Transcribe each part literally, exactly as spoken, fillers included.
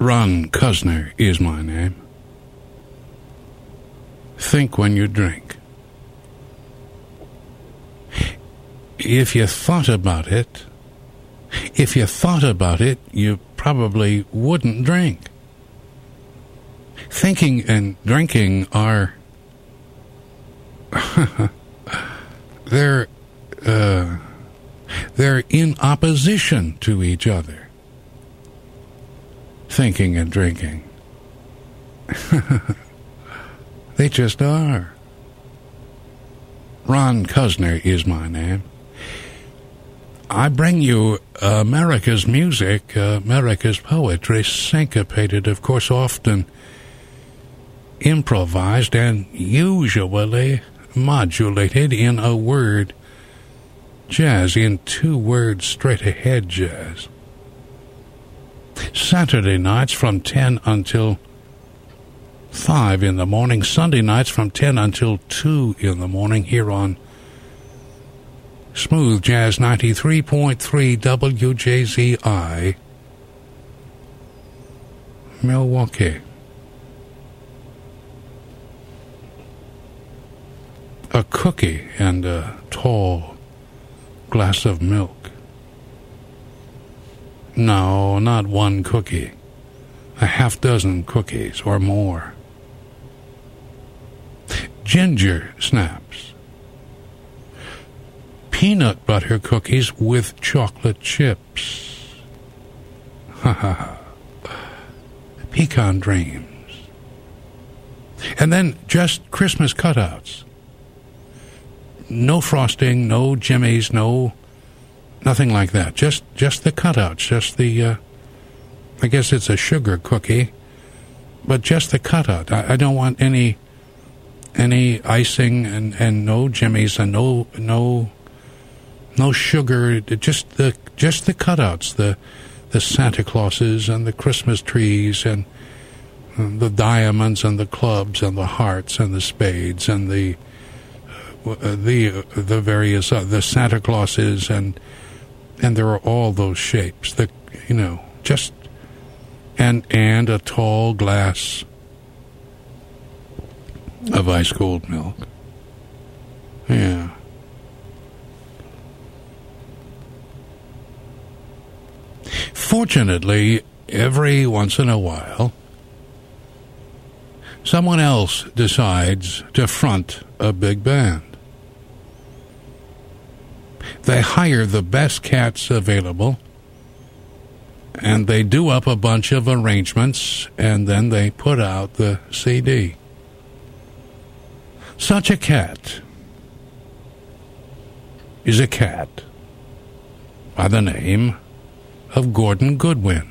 Ron Cuzner is my name. Think when you drink. If you thought about it, if you thought about it, you probably wouldn't drink. Thinking and drinking are... they're, uh, they're in opposition to each other. Thinking and drinking. They just are. Ron Cuzner is my name. I bring you America's music, America's poetry, syncopated, of course, often improvised and usually modulated in a word jazz, in two words straight-ahead jazz. Saturday nights from ten until five in the morning, Sunday nights from ten until two in the morning, here on Smooth Jazz ninety-three point three W J Z I, Milwaukee. A cookie and a tall glass of milk. No, not one cookie. A half dozen cookies or more. Ginger snaps. Peanut butter cookies with chocolate chips. Ha ha ha. Pecan dreams. And then just Christmas cutouts. No frosting, no jimmies, no nothing like that. Just just the cutouts, just the uh, I guess it's a sugar cookie, but just the cutout. I, I don't want any any icing and, and no jimmies and no no No sugar, just the just the cutouts, the the Santa Clauses and the Christmas trees and, and the diamonds and the clubs and the hearts and the spades and the uh, the uh, the various uh, the Santa Clauses and and there are all those shapes. The you know just and and a tall glass of ice cold milk. Yeah. Fortunately, every once in a while, someone else decides to front a big band. They hire the best cats available, and they do up a bunch of arrangements, and then they put out the C D. Such a cat is a cat by the name of Gordon Goodwin.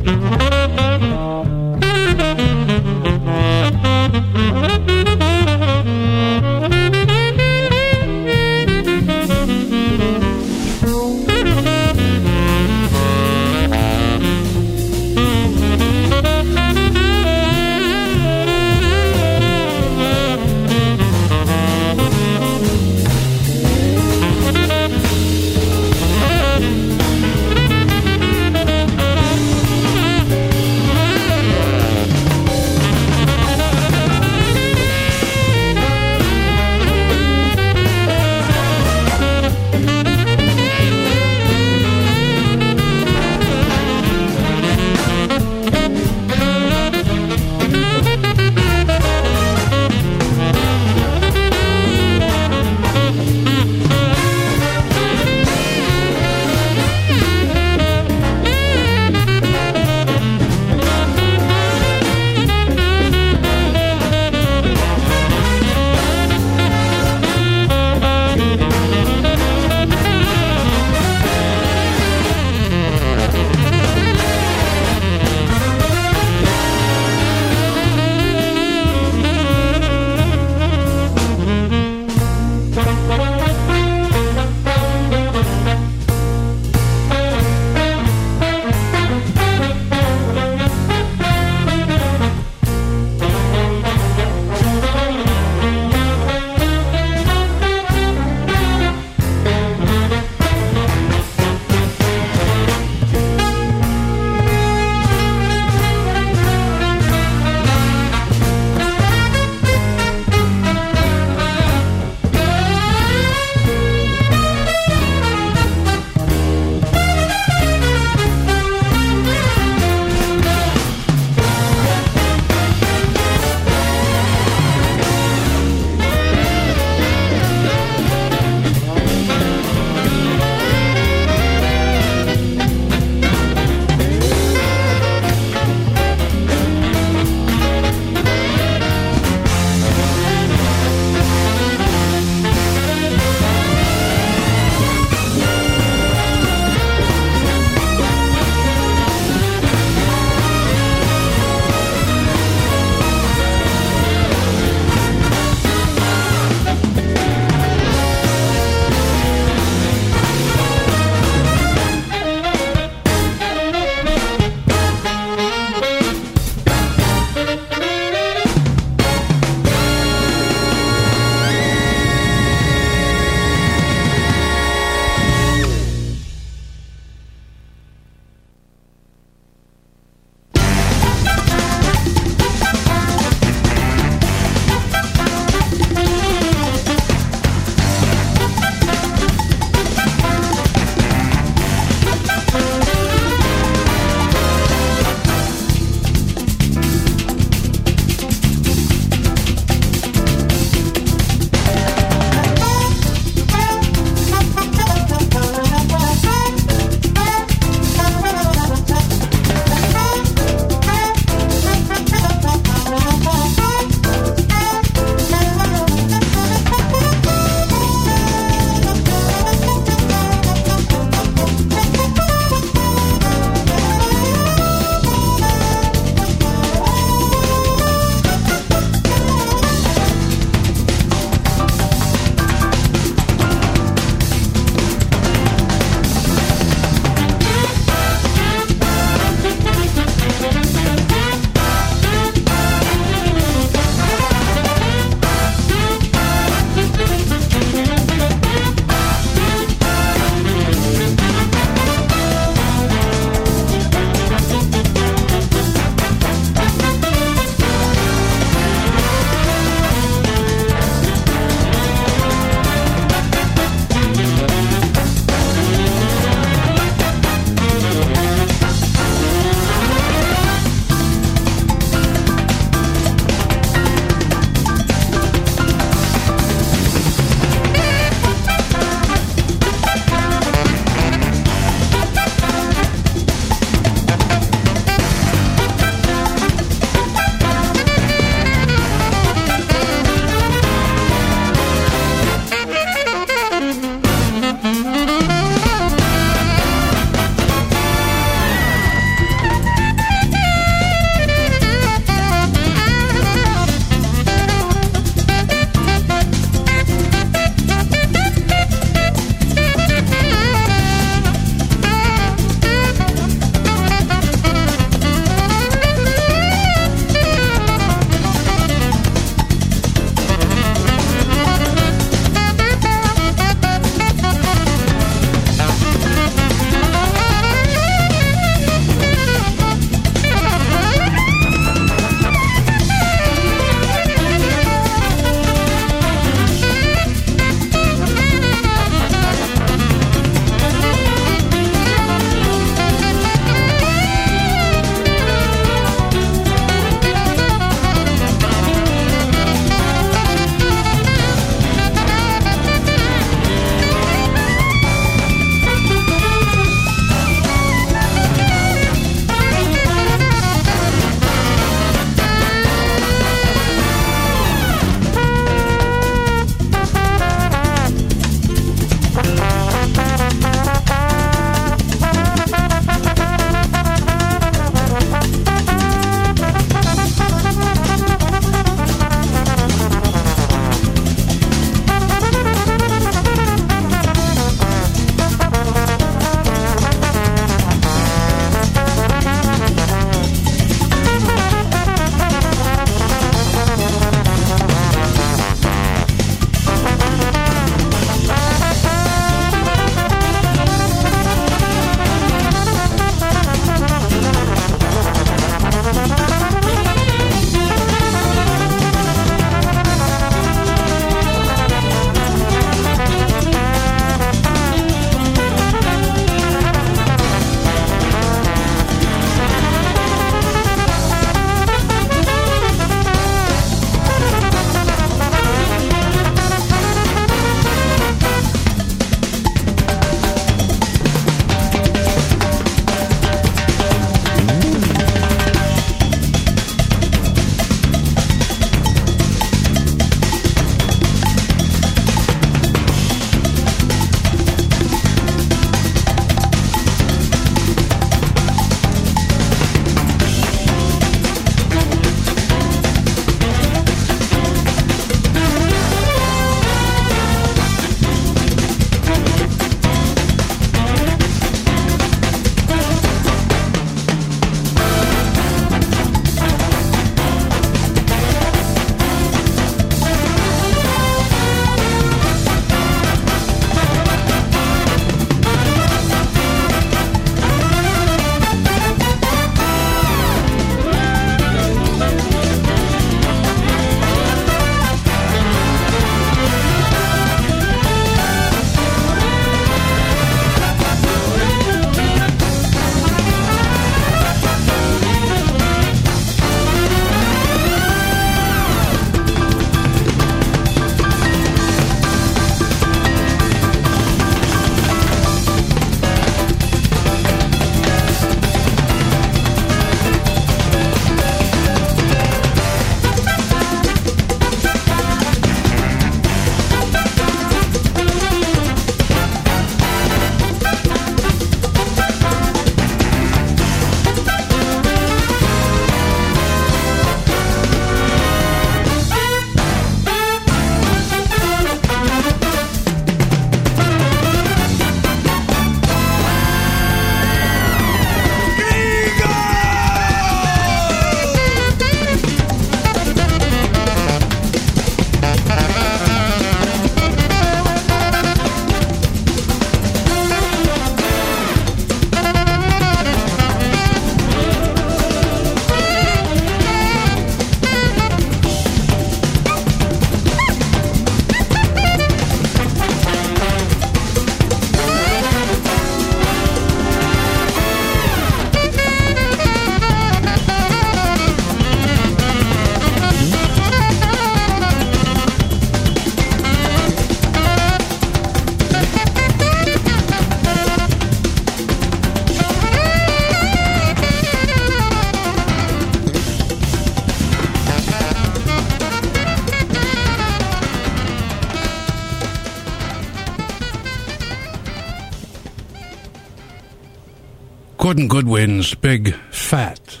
Gordon Goodwin's big fat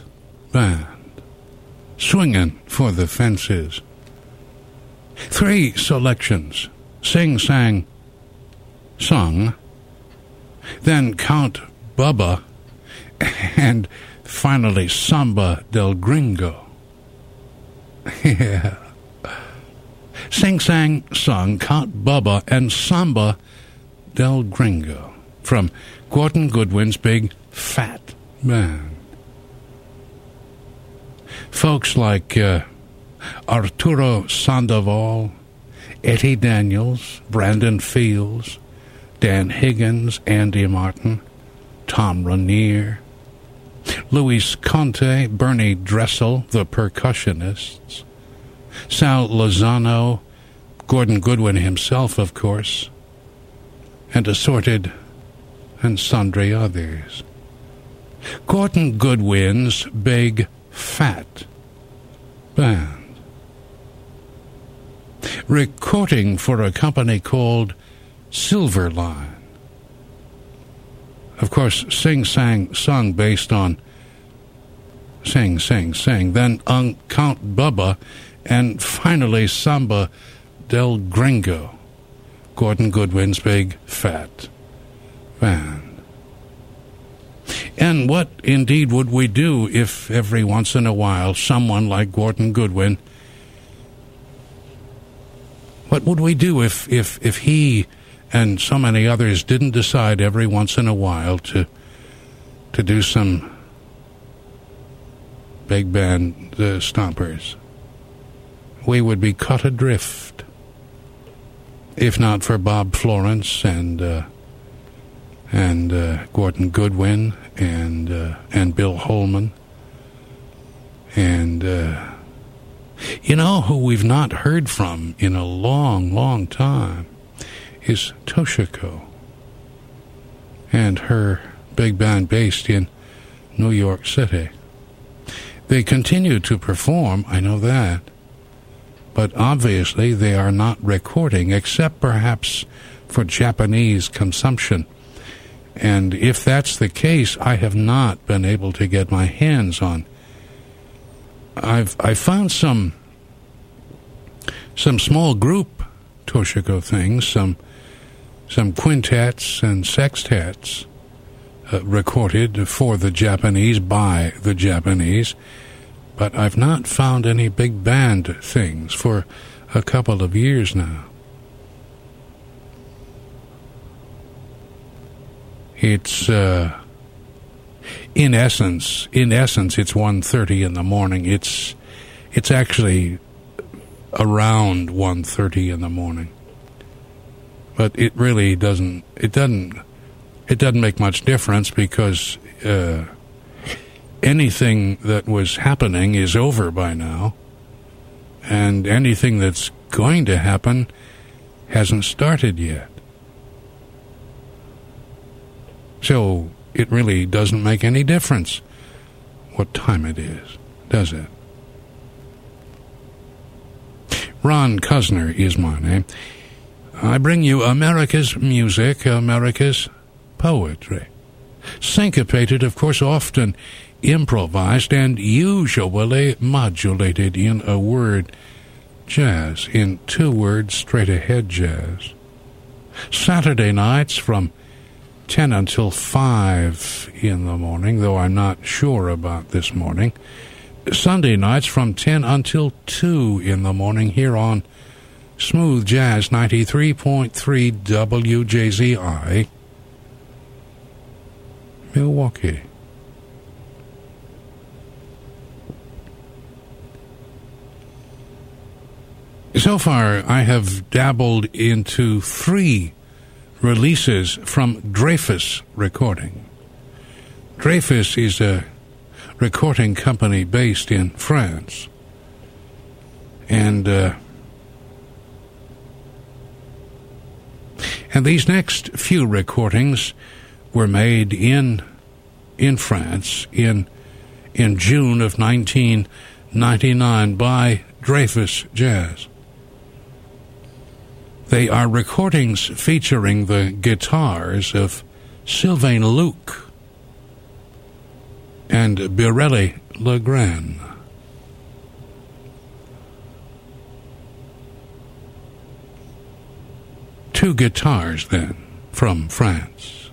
band, swinging for the fences. Three selections, sing-sang, sung, then Count Bubba, and finally Samba del Gringo. Yeah. Sing-sang, sung, Count Bubba, and Samba del Gringo from Gordon Goodwin's big fat band. Folks like uh, Arturo Sandoval, Eddie Daniels, Brandon Fields, Dan Higgins, Andy Martin, Tom Rainier, Luis Conte, Bernie Dressel, the percussionists, Sal Lozano, Gordon Goodwin himself, of course, and assorted and sundry others. Gordon Goodwin's big fat band. Recording for a company called Silverline. Of course, Sing Sang Sung based on Sing Sing Sing, then on Count Bubba, and finally Samba del Gringo, Gordon Goodwin's big fat band. And what indeed would we do if every once in a while someone like Gordon Goodwin, what would we do if, if, if he and so many others didn't decide every once in a while to to do some big band uh, stompers? We would be cut adrift, if not for Bob Florence and uh, and uh, Gordon Goodwin and uh, and Bill Holman. And uh, you know who we've not heard from in a long, long time is Toshiko and her big band based in New York City. They continue to perform, I know that, but obviously they are not recording, except perhaps for Japanese consumption. And if that's the case, I have not been able to get my hands on. I've I found some some small group Toshiko things, some some quintets and sextets uh, recorded for the Japanese by the Japanese, but I've not found any big band things for a couple of years now. It's uh, in essence, in essence, it's one thirty in the morning. It's it's actually around one thirty in the morning, but it really doesn't. It doesn't. It doesn't make much difference because uh, anything that was happening is over by now, and anything that's going to happen hasn't started yet. So it really doesn't make any difference what time it is, does it? Ron Cuzner is my name. I bring you America's music, America's poetry. Syncopated, of course, often improvised and usually modulated in a word jazz, in two-word straight-ahead jazz. Saturday nights from ten until five in the morning, though I'm not sure about this morning. Sunday nights from ten until two in the morning here on Smooth Jazz ninety-three point three W J Z I, Milwaukee. So far, I have dabbled into three releases from Dreyfus Recording. Dreyfus is a recording company based in France, and uh, and these next few recordings were made in in France in in June of nineteen ninety-nine by Dreyfus Jazz. They are recordings featuring the guitars of Sylvain Luc, and Biréli Legrand. Two guitars, then, from France.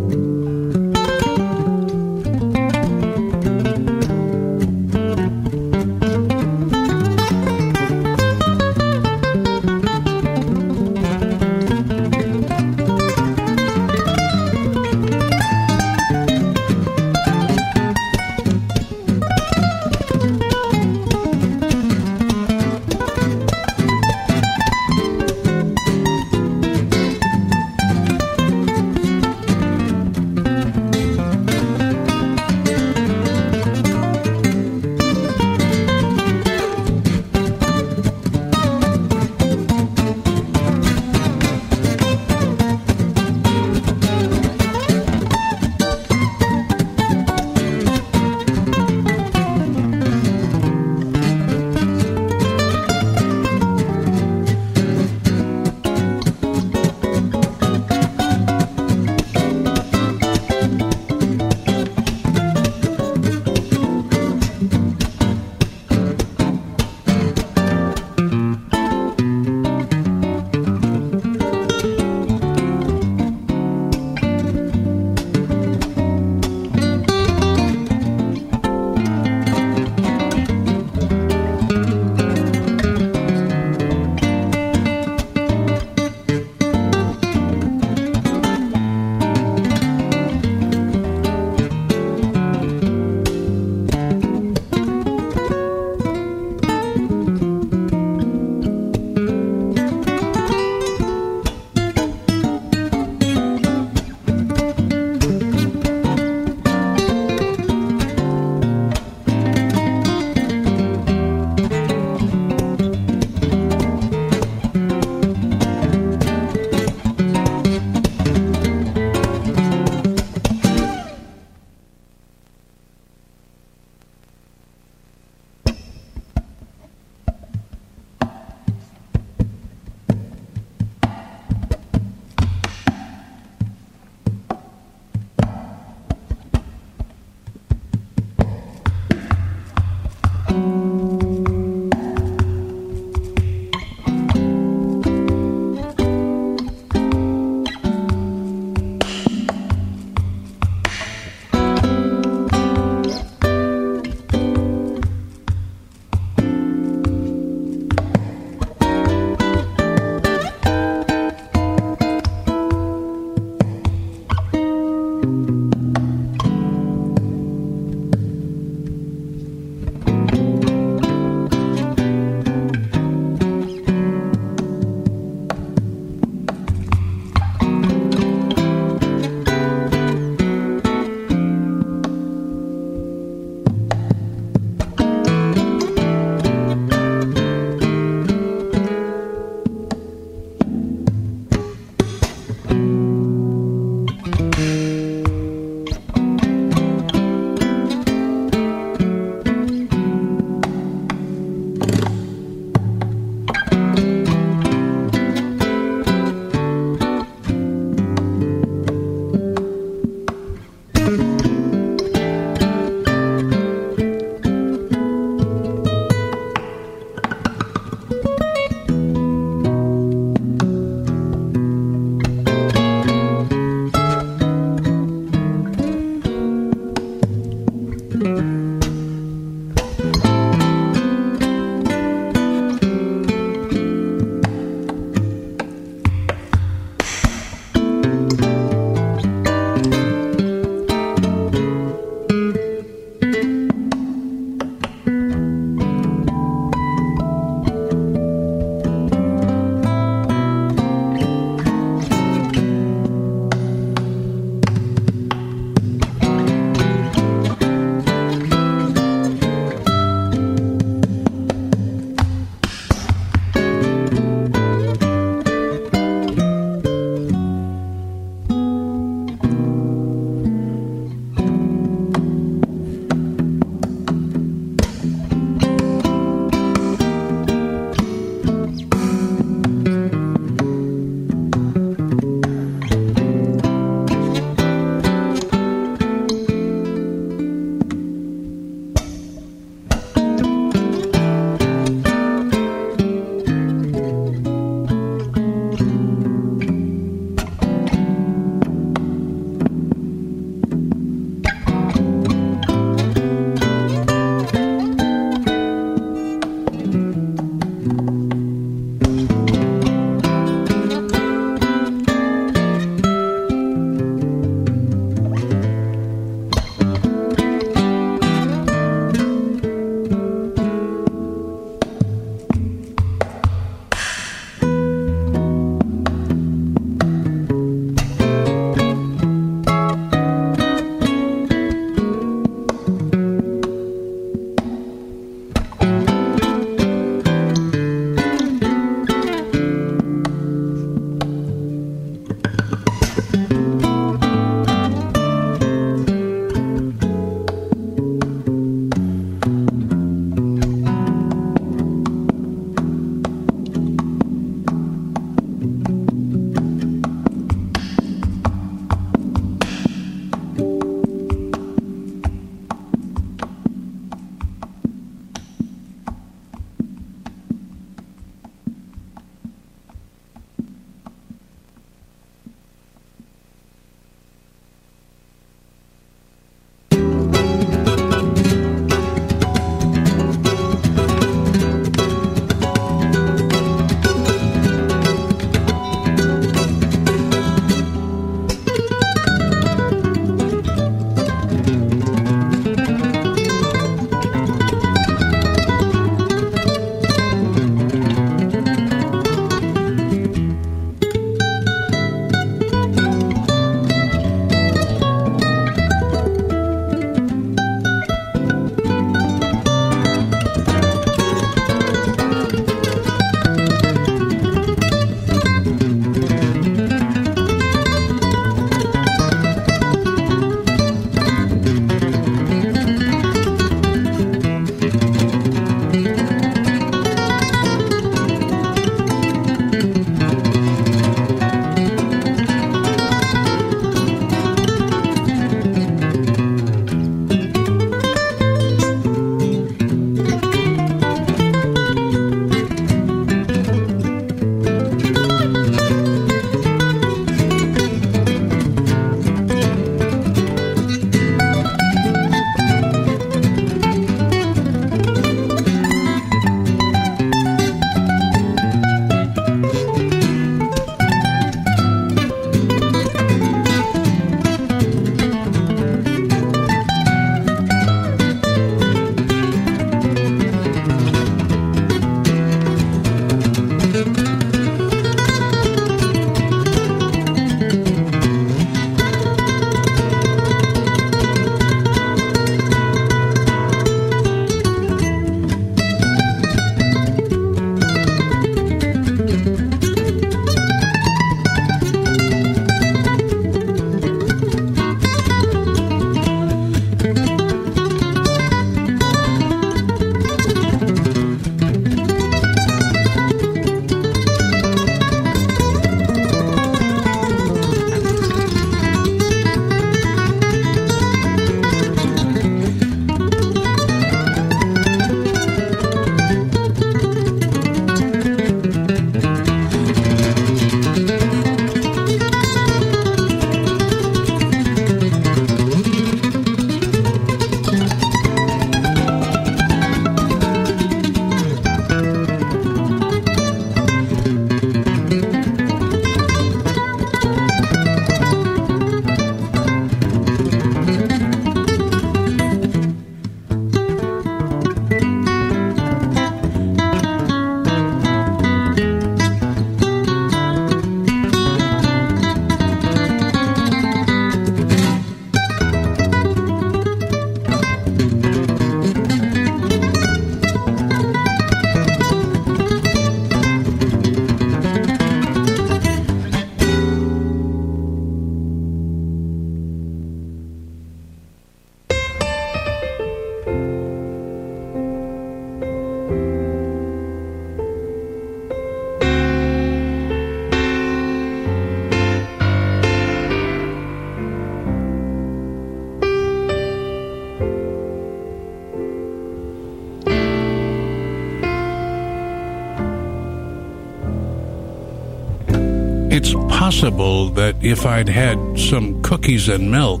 It's possible that if I'd had some cookies and milk...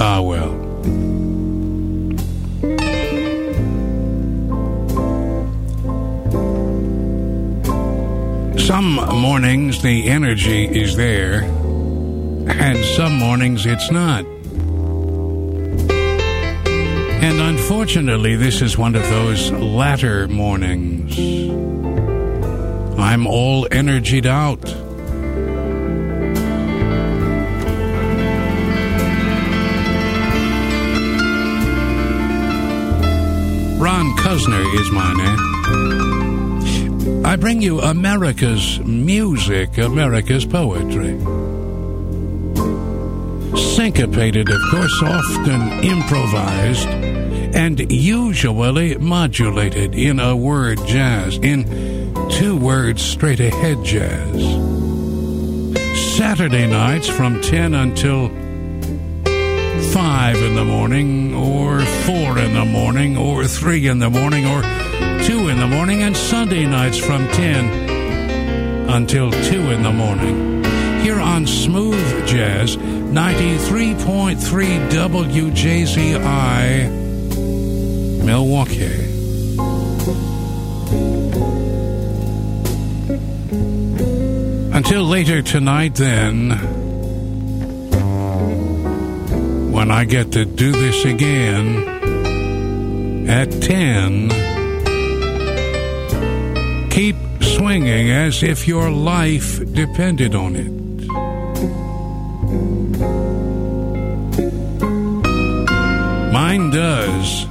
Ah, well. Some mornings the energy is there, and some mornings it's not. And unfortunately, this is one of those latter mornings. I'm all energied out. Ron Cuzner is my name. I bring you America's music, America's poetry. Syncopated, of course, often improvised, and usually modulated in a word jazz, in two words straight ahead jazz. Saturday nights from ten until five in the morning, or four in the morning, or three in the morning, or two in the morning, and Sunday nights from ten until two in the morning. Here on Smooth Jazz, ninety-three point three W J Z I, Milwaukee. Until later tonight, then, when I get to do this again at ten, keep swinging as if your life depended on it. Mine does.